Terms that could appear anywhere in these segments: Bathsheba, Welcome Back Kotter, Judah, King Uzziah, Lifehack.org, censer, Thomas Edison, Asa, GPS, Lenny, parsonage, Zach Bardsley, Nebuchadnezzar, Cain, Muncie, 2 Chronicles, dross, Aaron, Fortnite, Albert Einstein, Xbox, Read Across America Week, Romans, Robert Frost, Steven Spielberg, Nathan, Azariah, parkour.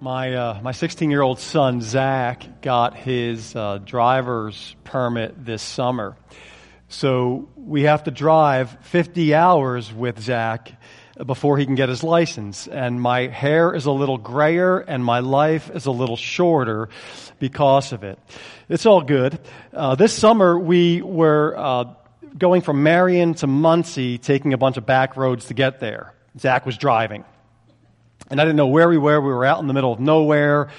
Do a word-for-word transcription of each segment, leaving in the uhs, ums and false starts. My uh, my sixteen-year-old son, Zach, got his uh, driver's permit this summer. So we have to drive fifty hours with Zach before he can get his license. And my hair is a little grayer and my life is a little shorter because of it. It's all good. Uh, this summer we were uh, going from Marion to Muncie, taking a bunch of back roads to get there. Zach was driving. And I didn't know where we were. We were out in the middle of nowhere,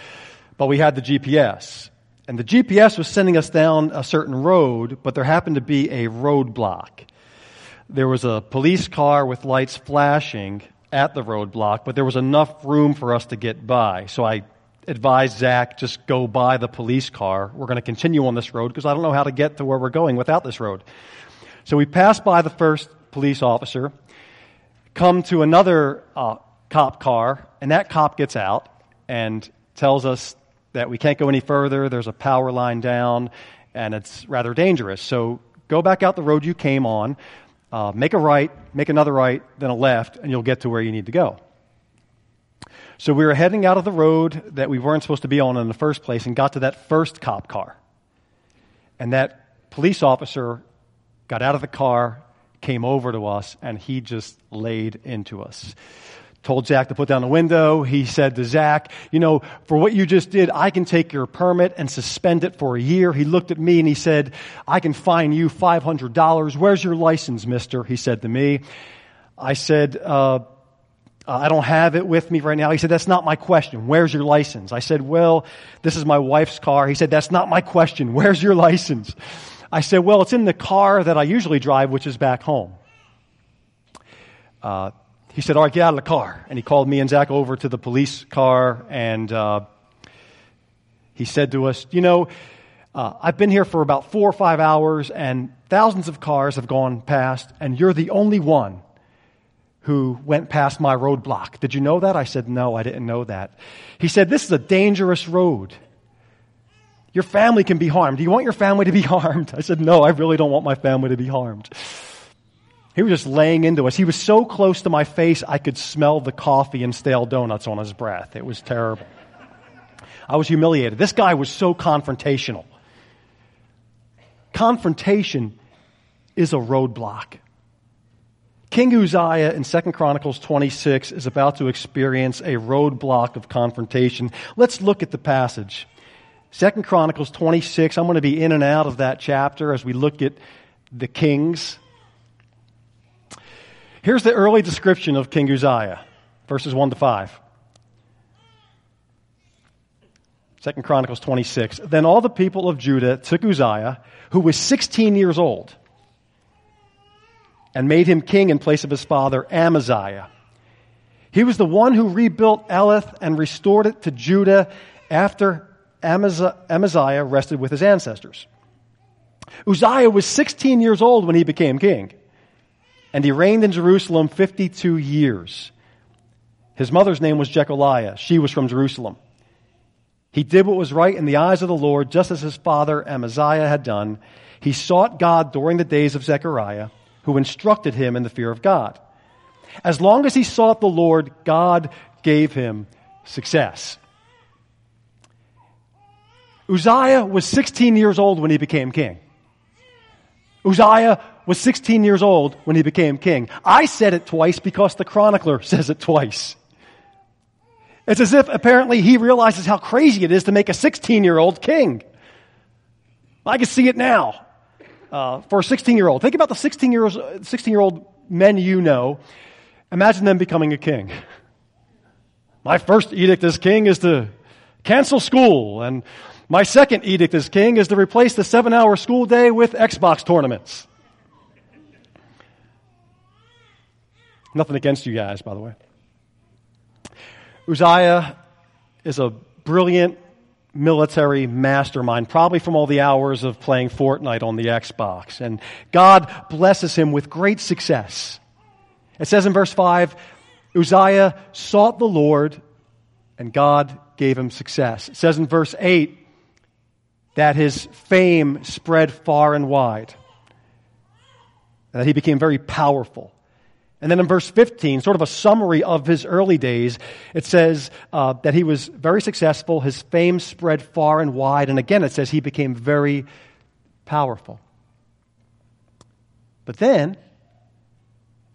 but we had the G P S. And the G P S was sending us down a certain road, but there happened to be a roadblock. There was a police car with lights flashing at the roadblock, but there was enough room for us to get by. So I advised Zach, just go by the police car. We're going to continue on this road because I don't know how to get to where we're going without this road. So we passed by the first police officer, come to another uh cop car, and that cop gets out and tells us that we can't go any further. There's a power line down, and it's rather dangerous. So go back out the road you came on, uh, make a right, make another right, then a left, and you'll get to where you need to go. So we were heading out of the road that we weren't supposed to be on in the first place and got to that first cop car. And that police officer got out of the car, came over to us, and he just laid into us. Told Zach to put down the window. He said to Zach, you know, for what you just did, I can take your permit and suspend it for a year. He looked at me and he said, I can fine you five hundred dollars. Where's your license, mister? He said to me. I said, uh, I don't have it with me right now. He said, that's not my question. Where's your license? I said, well, this is my wife's car. He said, that's not my question. Where's your license? I said, well, it's in the car that I usually drive, which is back home. Uh, He said, all right, get out of the car. And he called me and Zach over to the police car, and uh, he said to us, you know, uh, I've been here for about four or five hours, and thousands of cars have gone past, and you're the only one who went past my roadblock. Did you know that? I said, no, I didn't know that. He said, this is a dangerous road. Your family can be harmed. Do you want your family to be harmed? I said, no, I really don't want my family to be harmed. He was just laying into us. He was so close to my face, I could smell the coffee and stale donuts on his breath. It was terrible. I was humiliated. This guy was so confrontational. Confrontation is a roadblock. King Uzziah in Second Chronicles twenty-six is about to experience a roadblock of confrontation. Let's look at the passage. Second Chronicles twenty-six, I'm going to be in and out of that chapter as we look at the kings. Here's the early description of King Uzziah, verses one to five. Second Chronicles twenty-six. Then all the people of Judah took Uzziah, who was sixteen years old, and made him king in place of his father Amaziah. He was the one who rebuilt Elath and restored it to Judah after Amaziah rested with his ancestors. Uzziah was sixteen years old when he became king. And he reigned in Jerusalem fifty-two years. His mother's name was Jecoliah. She was from Jerusalem. He did what was right in the eyes of the Lord, just as his father Amaziah had done. He sought God during the days of Zechariah, who instructed him in the fear of God. As long as he sought the Lord, God gave him success. Uzziah was sixteen years old when he became king. Uzziah was sixteen years old when he became king. I said it twice because the chronicler says it twice. It's as if apparently he realizes how crazy it is to make a sixteen-year-old king. I can see it now uh, for a sixteen-year-old. Think about the sixteen-year-old men you know. Imagine them becoming a king. My first edict as king is to cancel school, and my second edict as king is to replace the seven-hour school day with Xbox tournaments. Nothing against you guys, by the way. Uzziah is a brilliant military mastermind, probably from all the hours of playing Fortnite on the Xbox. And God blesses him with great success. It says in verse five, Uzziah sought the Lord, and God gave him success. It says in verse eight, that his fame spread far and wide, and that he became very powerful. And then in verse fifteen, sort of a summary of his early days, it says uh, that he was very successful. His fame spread far and wide. And again, it says he became very powerful. But then,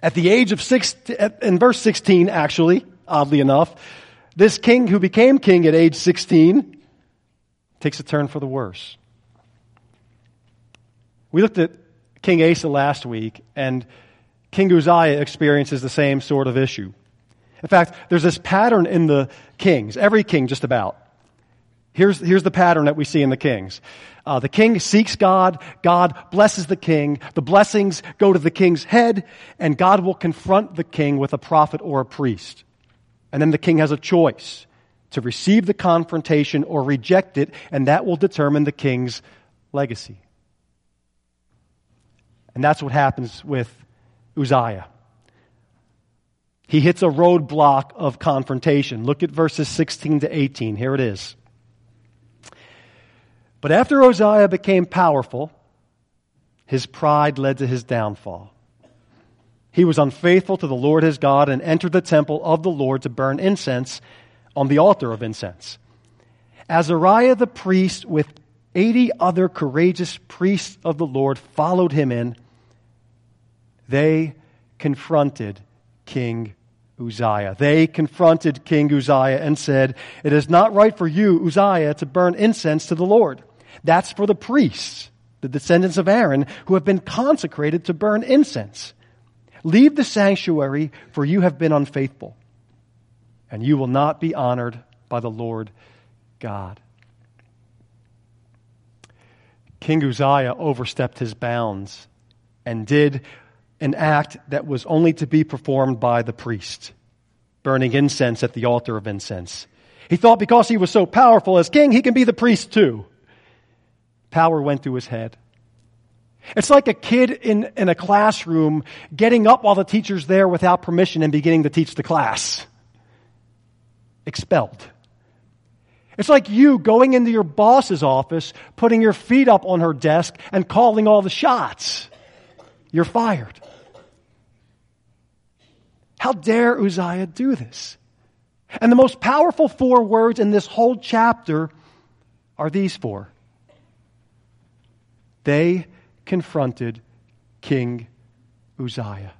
at the age of six, in verse sixteen, actually, oddly enough, this king who became king at age sixteen takes a turn for the worse. We looked at King Asa last week, and King Uzziah experiences the same sort of issue. In fact, there's this pattern in the kings, every king just about. Here's, here's the pattern that we see in the kings. Uh, the king seeks God, God blesses the king, the blessings go to the king's head, and God will confront the king with a prophet or a priest. And then the king has a choice to receive the confrontation or reject it, and that will determine the king's legacy. And that's what happens with Uzziah. He hits a roadblock of confrontation. Look at verses sixteen to eighteen. Here it is. But after Uzziah became powerful, his pride led to his downfall. He was unfaithful to the Lord his God and entered the temple of the Lord to burn incense on the altar of incense. Azariah the priest with eighty other courageous priests of the Lord followed him in. They confronted King Uzziah. They confronted King Uzziah and said, "It is not right for you, Uzziah, to burn incense to the Lord. That's for the priests, the descendants of Aaron, who have been consecrated to burn incense. Leave the sanctuary, for you have been unfaithful, and you will not be honored by the Lord God." King Uzziah overstepped his bounds and did an act that was only to be performed by the priest, burning incense at the altar of incense. He thought because he was so powerful as king, he can be the priest too. Power went to his head. It's like a kid in, in a classroom getting up while the teacher's there without permission and beginning to teach the class. Expelled. It's like you going into your boss's office, putting your feet up on her desk and calling all the shots. You're fired. How dare Uzziah do this? And the most powerful four words in this whole chapter are these four. They confronted King Uzziah.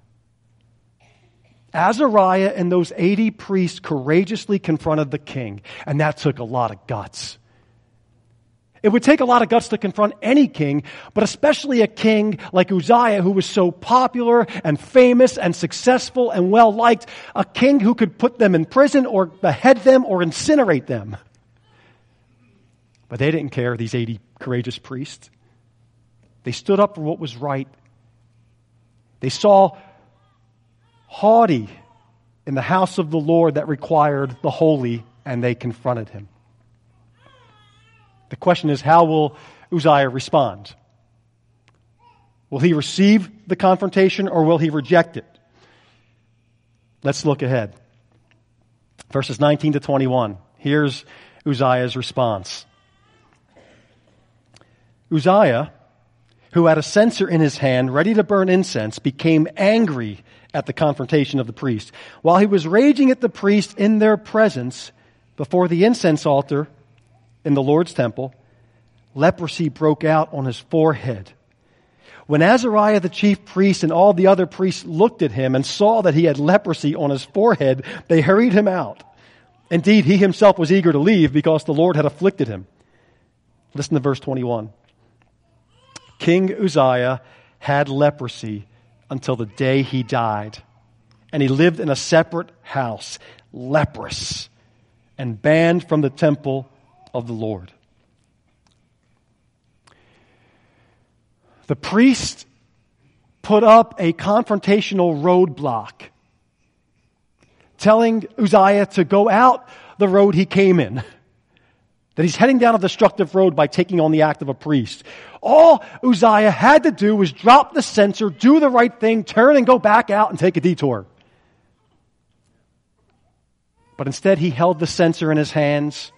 Azariah and those eighty priests courageously confronted the king, and that took a lot of guts. It would take a lot of guts to confront any king, but especially a king like Uzziah, who was so popular and famous and successful and well-liked, a king who could put them in prison or behead them or incinerate them. But they didn't care, these eighty courageous priests. They stood up for what was right. They saw haughty in the house of the Lord that required the holy, and they confronted him. The question is, how will Uzziah respond? Will he receive the confrontation or will he reject it? Let's look ahead. Verses nineteen to twenty-one. Here's Uzziah's response. Uzziah, who had a censer in his hand, ready to burn incense, became angry at the confrontation of the priest. While he was raging at the priest in their presence, before the incense altar in the Lord's temple, leprosy broke out on his forehead. When Azariah the chief priest and all the other priests looked at him and saw that he had leprosy on his forehead, they hurried him out. Indeed, he himself was eager to leave because the Lord had afflicted him. Listen to verse twenty-one. King Uzziah had leprosy until the day he died, and he lived in a separate house, leprous, and banned from the temple of the Lord. The priest put up a confrontational roadblock, telling Uzziah to go out the road he came in. That he's heading down a destructive road by taking on the act of a priest. All Uzziah had to do was drop the censer, do the right thing, turn and go back out and take a detour. But instead he held the censer in his hands.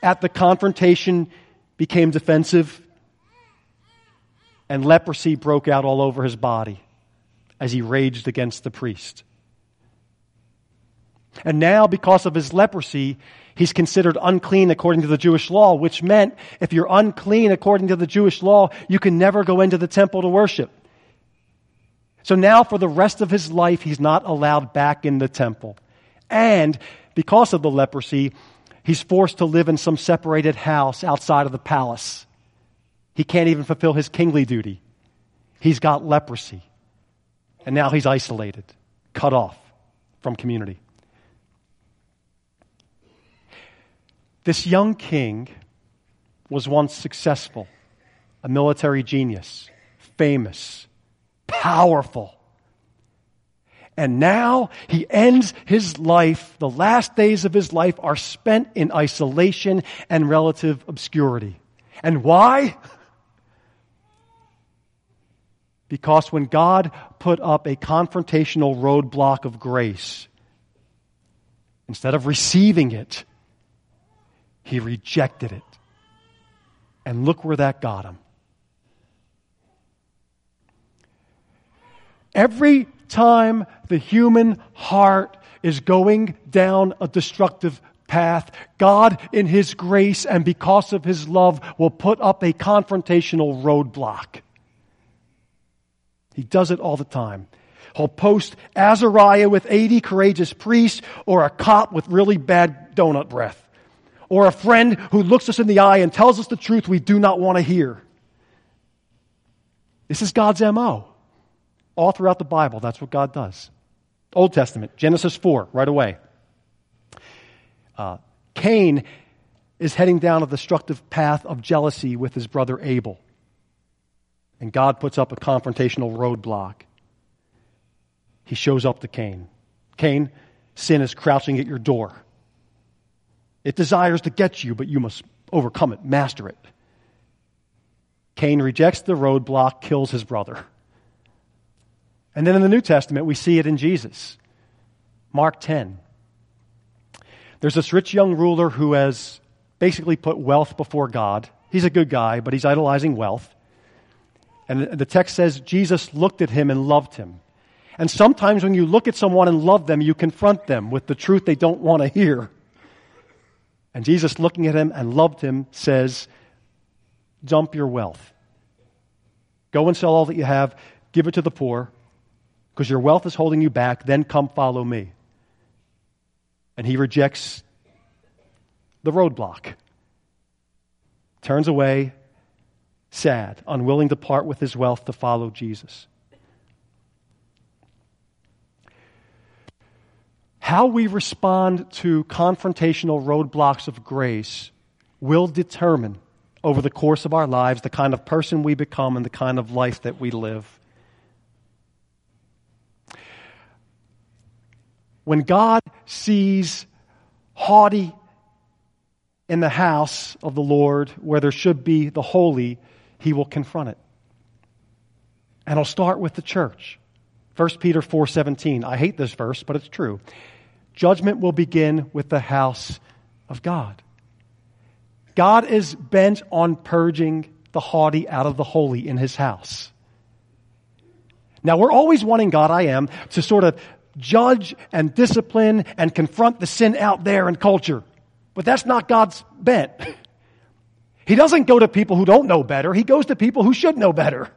At the confrontation, became defensive. And leprosy broke out all over his body. as he raged against the priest. And now, because of his leprosy, he's considered unclean according to the Jewish law, which meant if you're unclean according to the Jewish law, you can never go into the temple to worship. So now for the rest of his life, he's not allowed back in the temple. And because of the leprosy, he's forced to live in some separated house outside of the palace. He can't even fulfill his kingly duty. He's got leprosy. And now he's isolated, cut off from community. This young king was once successful, a military genius, famous, powerful. And now he ends his life, the last days of his life are spent in isolation and relative obscurity. And why? Because when God put up a confrontational roadblock of grace, instead of receiving it, he rejected it. And look where that got him. Every time the human heart is going down a destructive path, God, in his grace and because of his love, will put up a confrontational roadblock. He does it all the time. He'll post Azariah with eighty courageous priests, or a cop with really bad donut breath, or a friend who looks us in the eye and tells us the truth we do not want to hear. This is God's M O. All throughout the Bible, that's what God does. Old Testament, Genesis four, right away. Uh, Cain is heading down a destructive path of jealousy with his brother Abel. And God puts up a confrontational roadblock. He shows up to Cain. Cain, sin is crouching at your door. It desires to get you, but you must overcome it, master it. Cain rejects the roadblock, kills his brother. And then in the New Testament, we see it in Jesus. Mark ten. There's this rich young ruler who has basically put wealth before God. He's a good guy, but he's idolizing wealth. And the text says, Jesus looked at him and loved him. And sometimes when you look at someone and love them, you confront them with the truth they don't want to hear. And Jesus, looking at him and loved him, says, dump your wealth. Go and sell all that you have, give it to the poor, because your wealth is holding you back, then come follow me. And he rejects the roadblock, turns away, sad, unwilling to part with his wealth to follow Jesus. How we respond to confrontational roadblocks of grace will determine over the course of our lives the kind of person we become and the kind of life that we live. When God sees haughty in the house of the Lord where there should be the holy, he will confront it. And I'll start with the church. First Peter four seventeen. I hate this verse, but it's true. Judgment will begin with the house of God. God is bent on purging the haughty out of the holy in his house. Now, we're always wanting God, I am, to sort of judge and discipline and confront the sin out there in culture. But that's not God's bent. He doesn't go to people who don't know better. He goes to people who should know better.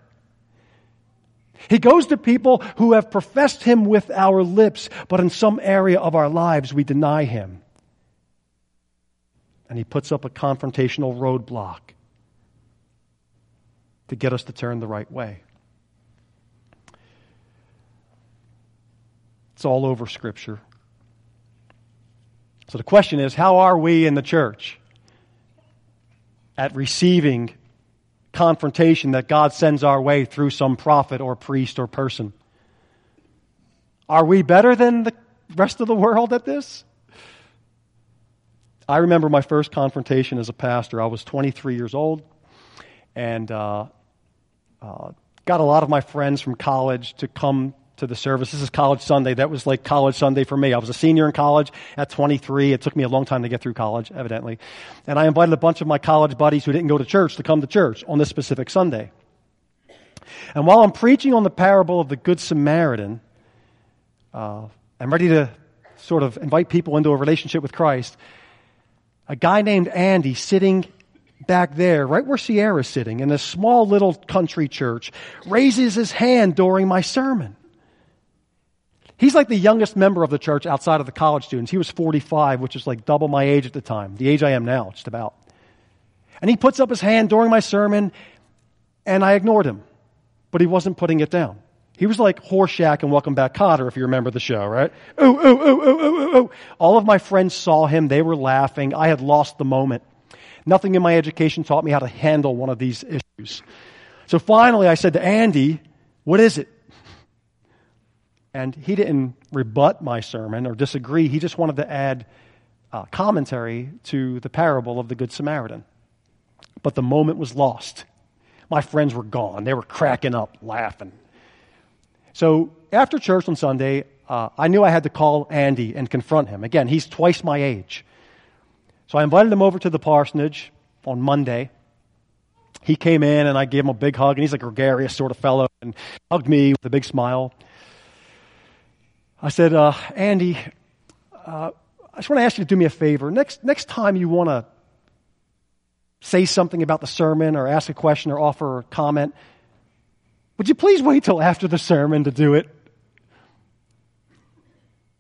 He goes to people who have professed him with our lips, but in some area of our lives we deny him. And he puts up a confrontational roadblock to get us to turn the right way. It's all over Scripture. So the question is, how are we in the church at receiving confrontation that God sends our way through some prophet or priest or person? Are we better than the rest of the world at this? I remember my first confrontation as a pastor. I was twenty-three years old, and uh, uh, got a lot of my friends from college to come to the service. This is College Sunday. That was like College Sunday for me. I was a senior in college at twenty-three. It took me a long time to get through college, evidently. And I invited a bunch of my college buddies who didn't go to church to come to church on this specific Sunday. And while I'm preaching on the parable of the Good Samaritan, uh, I'm ready to sort of invite people into a relationship with Christ. A guy named Andy sitting back there, right where Sierra's sitting, in a small little country church, raises his hand during my sermon. He's like the youngest member of the church outside of the college students. He was forty-five, which is like double my age at the time, the age I am now, just about. And he puts up his hand during my sermon, and I ignored him, but he wasn't putting it down. He was like Horshack in Welcome Back Kotter, if you remember the show, right? Ooh, ooh, ooh, ooh, ooh, ooh. All of my friends saw him. They were laughing. I had lost the moment. Nothing in my education taught me how to handle one of these issues. So finally I said to Andy, what is it? And he didn't rebut my sermon or disagree. He just wanted to add uh, commentary to the parable of the Good Samaritan. But the moment was lost. My friends were gone. They were cracking up, laughing. So after church on Sunday, uh, I knew I had to call Andy and confront him. Again, he's twice my age. So I invited him over to the parsonage on Monday. He came in, and I gave him a big hug, and he's a gregarious sort of fellow, and hugged me with a big smile. I said, uh, Andy, uh, I just want to ask you to do me a favor. Next next time you want to say something about the sermon or ask a question or offer a comment, would you please wait till after the sermon to do it?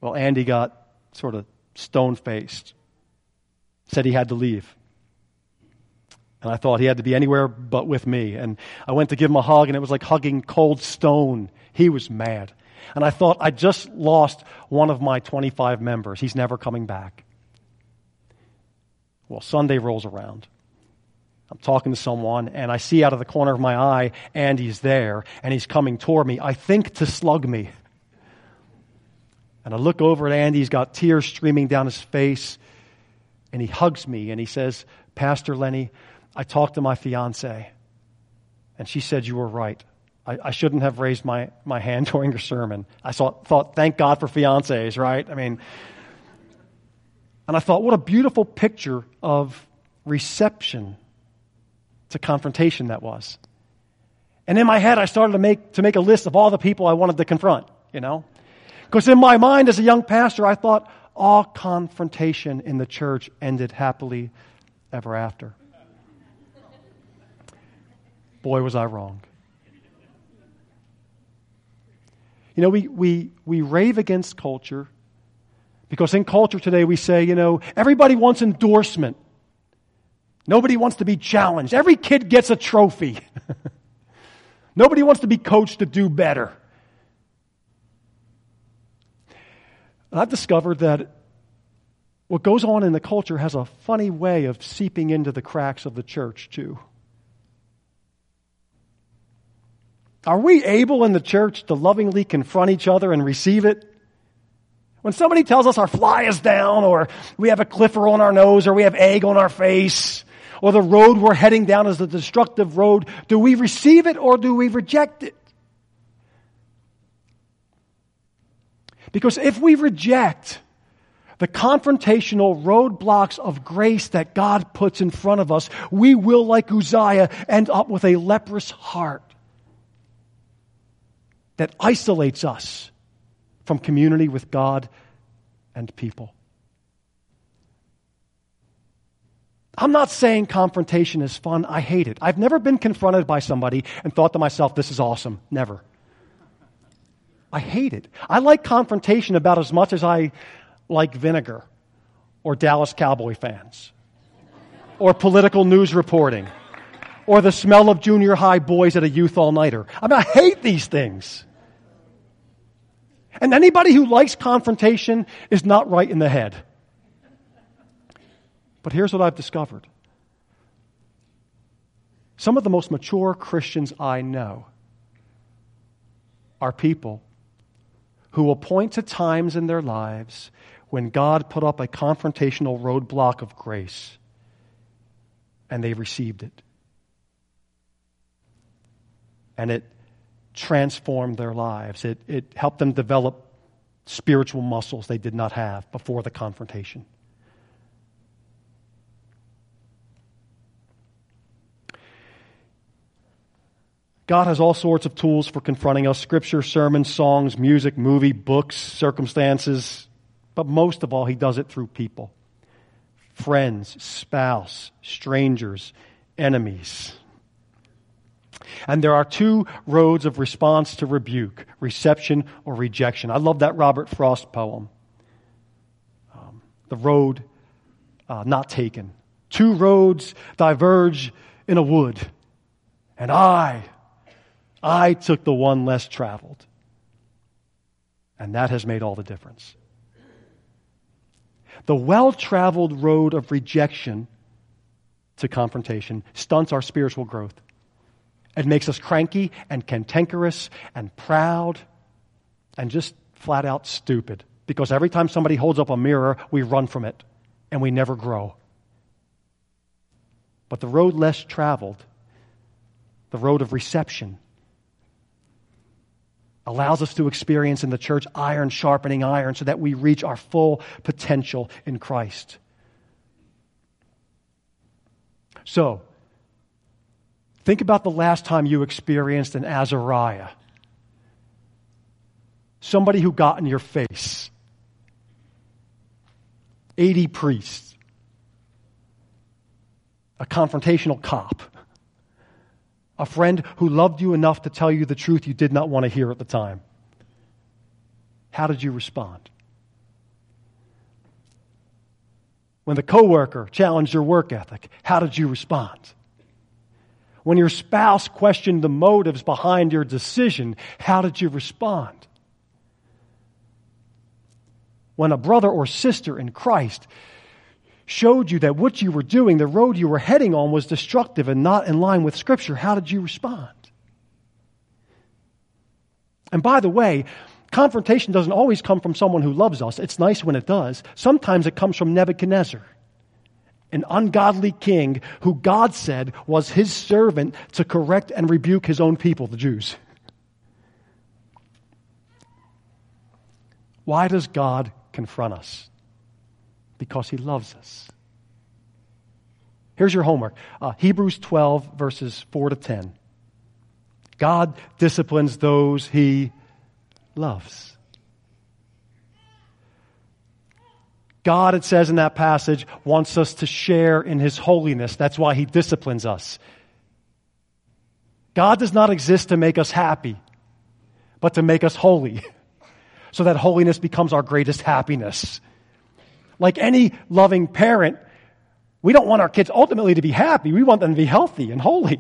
Well, Andy got sort of stone-faced, said he had to leave. And I thought he had to be anywhere but with me. And I went to give him a hug, and it was like hugging cold stone. He was mad. And I thought, I just lost one of my twenty-five members. He's never coming back. Well, Sunday rolls around. I'm talking to someone, and I see out of the corner of my eye, Andy's there, and he's coming toward me, I think to slug me. And I look over at Andy, he's got tears streaming down his face, and he hugs me, and he says, Pastor Lenny, I talked to my fiancée, and she said you were right. I, I shouldn't have raised my, my hand during your sermon. I saw, thought, thank God for fiancés, right? I mean, and I thought, what a beautiful picture of reception to confrontation that was. And in my head, I started to make to make a list of all the people I wanted to confront, you know? Because in my mind as a young pastor, I thought all confrontation in the church ended happily ever after. Boy, was I wrong. You know, we, we, we rave against culture because in culture today we say, you know, everybody wants endorsement. Nobody wants to be challenged. Every kid gets a trophy. Nobody wants to be coached to do better. And I've discovered that what goes on in the culture has a funny way of seeping into the cracks of the church, too. Are we able in the church to lovingly confront each other and receive it? When somebody tells us our fly is down, or we have a cliffer on our nose, or we have egg on our face, or the road we're heading down is the destructive road, do we receive it or do we reject it? Because if we reject the confrontational roadblocks of grace that God puts in front of us, we will, like Uzziah, end up with a leprous heart that isolates us from community with God and people. I'm not saying confrontation is fun. I hate it. I've never been confronted by somebody and thought to myself, this is awesome. Never. I hate it. I like confrontation about as much as I like vinegar or Dallas Cowboy fans or political news reporting or the smell of junior high boys at a youth all-nighter. I mean, I hate these things. And anybody who likes confrontation is not right in the head. But here's what I've discovered. Some of the most mature Christians I know are people who will point to times in their lives when God put up a confrontational roadblock of grace and they received it. And it transformed their lives. It, it helped them develop spiritual muscles they did not have before the confrontation. God has all sorts of tools for confronting us: scripture, sermons, songs, music, movie, books, circumstances. But most of all, he does it through people. Friends, spouse, strangers, enemies. And there are two roads of response to rebuke: reception or rejection. I love that Robert Frost poem, um, The Road uh, Not Taken. Two roads diverge in a wood, and I, I took the one less traveled. And that has made all the difference. The well-traveled road of rejection to confrontation stunts our spiritual growth. It makes us cranky and cantankerous and proud and just flat out stupid, because every time somebody holds up a mirror, we run from it and we never grow. But the road less traveled, the road of reception, allows us to experience in the church iron sharpening iron so that we reach our full potential in Christ. So, think about the last time you experienced an Azariah. Somebody who got in your face. eighty priests. A confrontational cop. A friend who loved you enough to tell you the truth you did not want to hear at the time. How did you respond? When the coworker challenged your work ethic, how did you respond? When your spouse questioned the motives behind your decision, how did you respond? When a brother or sister in Christ showed you that what you were doing, the road you were heading on, was destructive and not in line with Scripture, how did you respond? And by the way, confrontation doesn't always come from someone who loves us. It's nice when it does. Sometimes it comes from Nebuchadnezzar, an ungodly king who God said was his servant to correct and rebuke his own people, the Jews. Why does God confront us? Because he loves us. Here's your homework. Uh, Hebrews twelve, verses four to ten. God disciplines those he loves. God, it says in that passage, wants us to share in his holiness. That's why he disciplines us. God does not exist to make us happy, but to make us holy, so that holiness becomes our greatest happiness. Like any loving parent, we don't want our kids ultimately to be happy. We want them to be healthy and holy.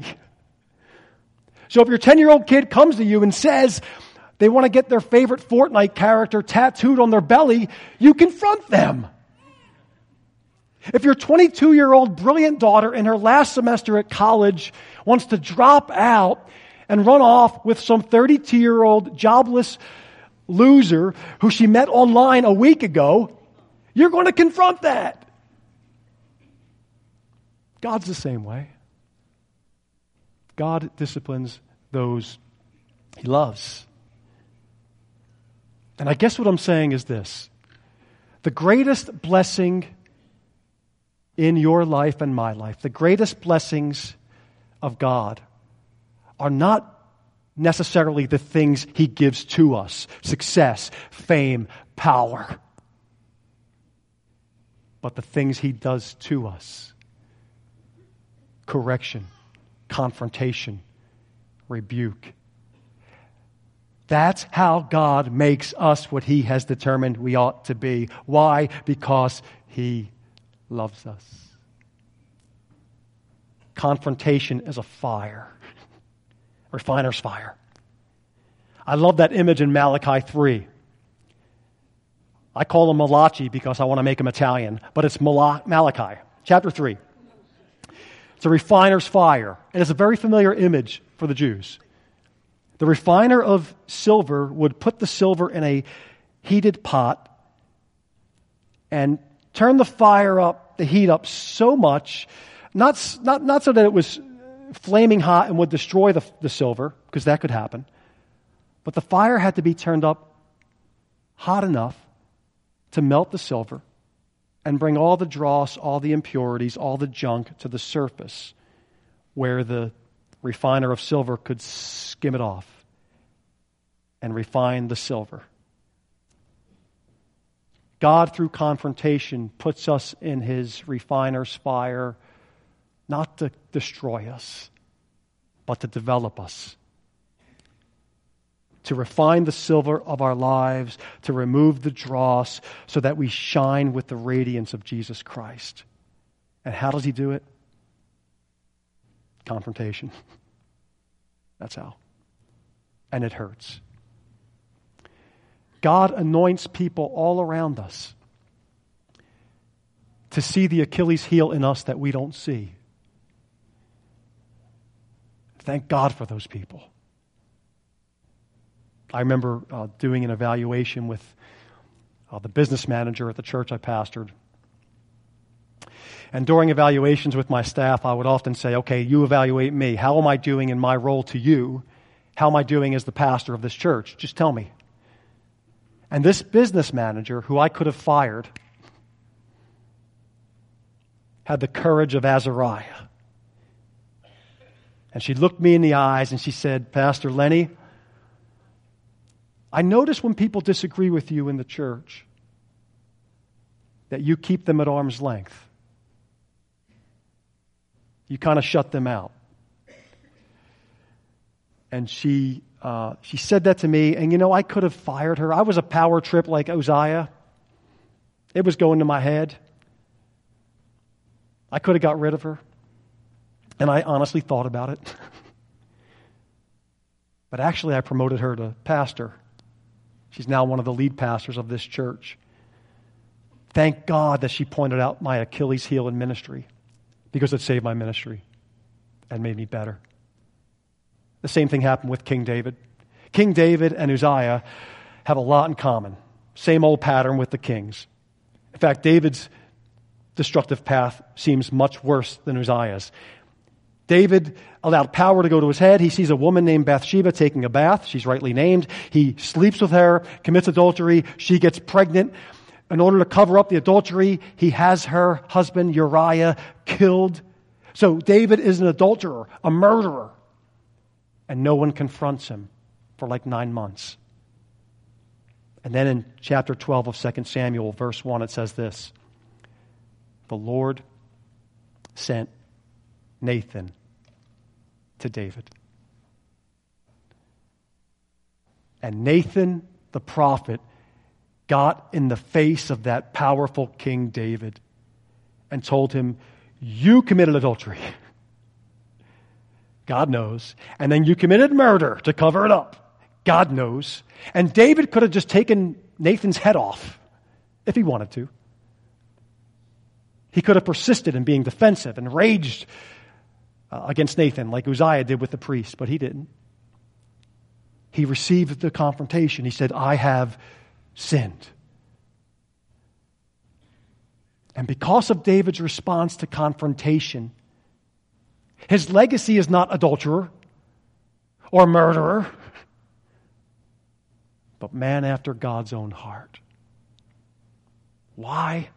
So if your ten-year-old kid comes to you and says they want to get their favorite Fortnite character tattooed on their belly, you confront them. If your twenty-two-year-old brilliant daughter in her last semester at college wants to drop out and run off with some thirty-two-year-old jobless loser who she met online a week ago, you're going to confront that. God's the same way. God disciplines those he loves. And I guess what I'm saying is this: the greatest blessing in your life and my life, the greatest blessings of God, are not necessarily the things he gives to us: success, fame, power. But the things he does to us: correction, confrontation, rebuke. That's how God makes us what he has determined we ought to be. Why? Because he loves us. Confrontation is a fire, refiner's fire. I love that image in Malachi three. I call him Malachi because I want to make him Italian, but it's Malachi, chapter three. It's a refiner's fire, and it's a very familiar image for the Jews. The refiner of silver would put the silver in a heated pot and turn the fire up, the heat up so much, not, not, not so that it was flaming hot and would destroy the, the silver, because that could happen, but the fire had to be turned up hot enough to melt the silver and bring all the dross, all the impurities, all the junk to the surface where the refiner of silver could skim it off and refine the silver. God, through confrontation, puts us in his refiner's fire, not to destroy us, but to develop us, to refine the silver of our lives, to remove the dross so that we shine with the radiance of Jesus Christ. And how does he do it? Confrontation. That's how. And it hurts. God anoints people all around us to see the Achilles heel in us that we don't see. Thank God for those people. I remember uh, doing an evaluation with uh, the business manager at the church I pastored. And during evaluations with my staff, I would often say, okay, you evaluate me. How am I doing in my role to you? How am I doing as the pastor of this church? Just tell me. And this business manager, who I could have fired, had the courage of Azariah. And she looked me in the eyes and she said, Pastor Lenny, I notice when people disagree with you in the church that you keep them at arm's length. You kind of shut them out. And she uh, she said that to me, and you know, I could have fired her. I was a power trip like Uzziah. It was going to my head. I could have got rid of her. And I honestly thought about it. But actually, I promoted her to pastor. She's now one of the lead pastors of this church. Thank God that she pointed out my Achilles heel in ministry, because it saved my ministry and made me better. The same thing happened with King David. King David and Uzziah have a lot in common. Same old pattern with the kings. In fact, David's destructive path seems much worse than Uzziah's. David allowed power to go to his head. He sees a woman named Bathsheba taking a bath. She's rightly named. He sleeps with her, commits adultery. She gets pregnant. In order to cover up the adultery, he has her husband Uriah killed. So David is an adulterer, a murderer. And no one confronts him for like nine months. And then in chapter twelve of Second Samuel, verse one, it says this. The Lord sent Nathan to David. And Nathan, the prophet, got in the face of that powerful King David and told him, you committed adultery. God knows. And then you committed murder to cover it up. God knows. And David could have just taken Nathan's head off if he wanted to. He could have persisted in being defensive and raged uh, against Nathan like Uzziah did with the priest, but he didn't. He received the confrontation. He said, I have sinned. And because of David's response to confrontation, his legacy is not adulterer or murderer, but man after God's own heart. Why?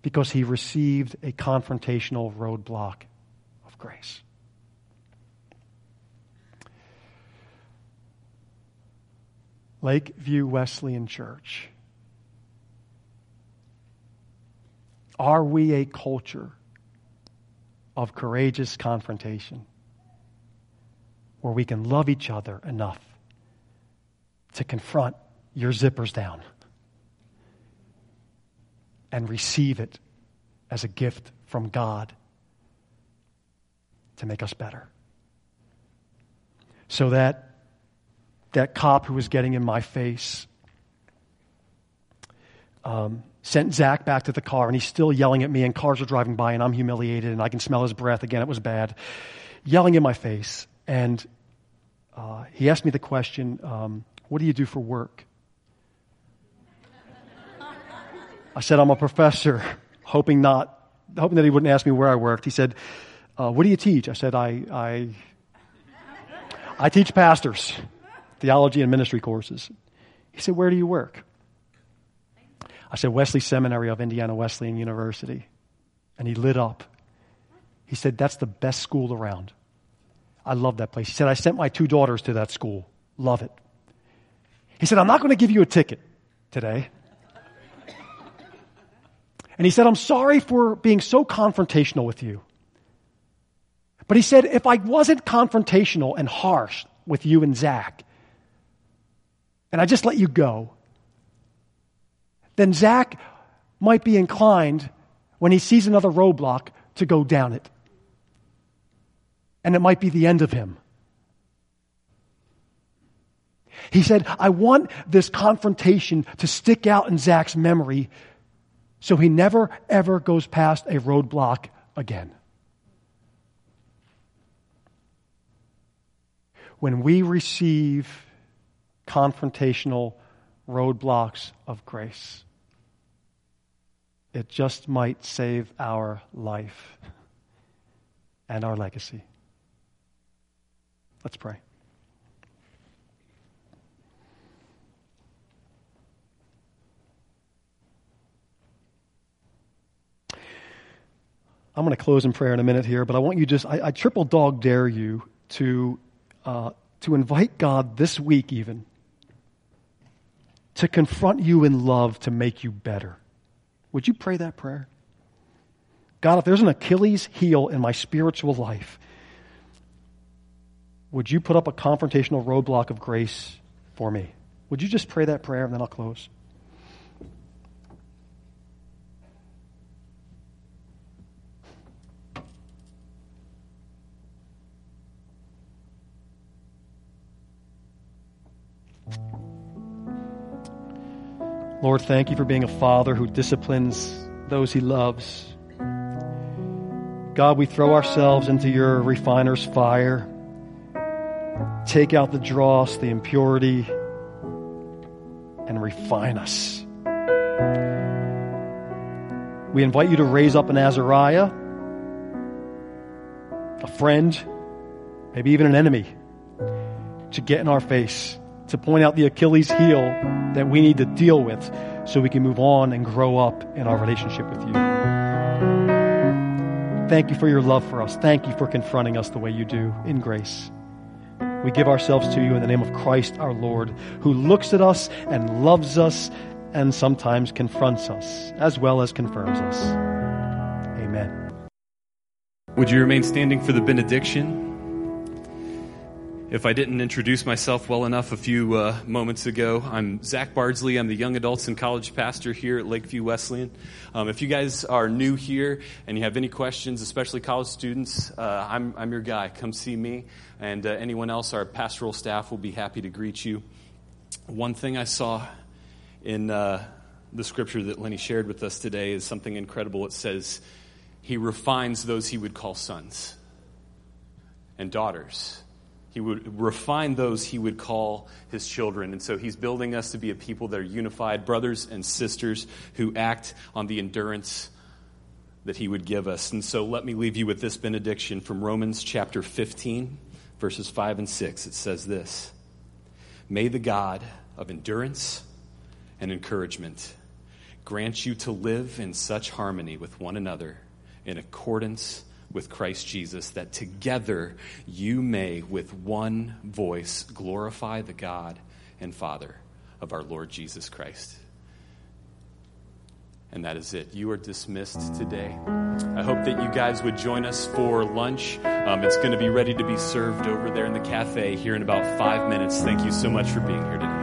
Because he received a confrontational roadblock of grace. Lakeview Wesleyan Church. Are we a culture of courageous confrontation where we can love each other enough to confront your zippers down and receive it as a gift from God to make us better? So that that cop who was getting in my face um, sent Zach back to the car, and he's still yelling at me, and cars are driving by, and I'm humiliated, and I can smell his breath. Again, it was bad. Yelling in my face. And uh, he asked me the question, um, what do you do for work? I said, I'm a professor, hoping not, hoping that he wouldn't ask me where I worked. He said, uh, what do you teach? I said, I, I, I teach pastors, theology and ministry courses. He said, where do you work? I said, Wesley Seminary of Indiana Wesleyan University. And he lit up. He said, that's the best school around. I love that place. He said, I sent my two daughters to that school. Love it. He said, I'm not going to give you a ticket today. And he said, I'm sorry for being so confrontational with you. But he said, if I wasn't confrontational and harsh with you and Zach, and I just let you go, then Zach might be inclined, when he sees another roadblock, to go down it. And it might be the end of him. He said, I want this confrontation to stick out in Zach's memory so he never, ever goes past a roadblock again. When we receive confrontational roadblocks of grace, it just might save our life and our legacy. Let's pray. I'm going to close in prayer in a minute here, but I want you just, I, I triple dog dare you to uh, to invite God this week even to confront you in love to make you better. Would you pray that prayer? God, if there's an Achilles heel in my spiritual life, would you put up a confrontational roadblock of grace for me? Would you just pray that prayer and then I'll close? Lord, thank you for being a father who disciplines those he loves. God, we throw ourselves into your refiner's fire. Take out the dross, the impurity, and refine us. We invite you to raise up an Azariah, a friend, maybe even an enemy, to get in our face, to point out the Achilles heel that we need to deal with so we can move on and grow up in our relationship with you. Thank you for your love for us. Thank you for confronting us the way you do in grace. We give ourselves to you in the name of Christ our Lord, who looks at us and loves us and sometimes confronts us as well as confirms us. Amen. Would you remain standing for the benediction? If I didn't introduce myself well enough a few uh, moments ago, I'm Zach Bardsley. I'm the Young Adults and College Pastor here at Lakeview Wesleyan. Um, if you guys are new here and you have any questions, especially college students, uh, I'm, I'm your guy. Come see me. And uh, anyone else, our pastoral staff will be happy to greet you. One thing I saw in uh, the scripture that Lenny shared with us today is something incredible. It says, he refines those he would call sons and daughters. He would refine those he would call his children. And so he's building us to be a people that are unified, brothers and sisters who act on the endurance that he would give us. And so let me leave you with this benediction from Romans chapter fifteen, verses five and six. It says this: May the God of endurance and encouragement grant you to live in such harmony with one another in accordance with Christ Jesus, that together you may with one voice glorify the God and Father of our Lord Jesus Christ. And that is it. You are dismissed today. I hope that you guys would join us for lunch. Um, it's going to be ready to be served over there in the cafe here in about five minutes. Thank you so much for being here today.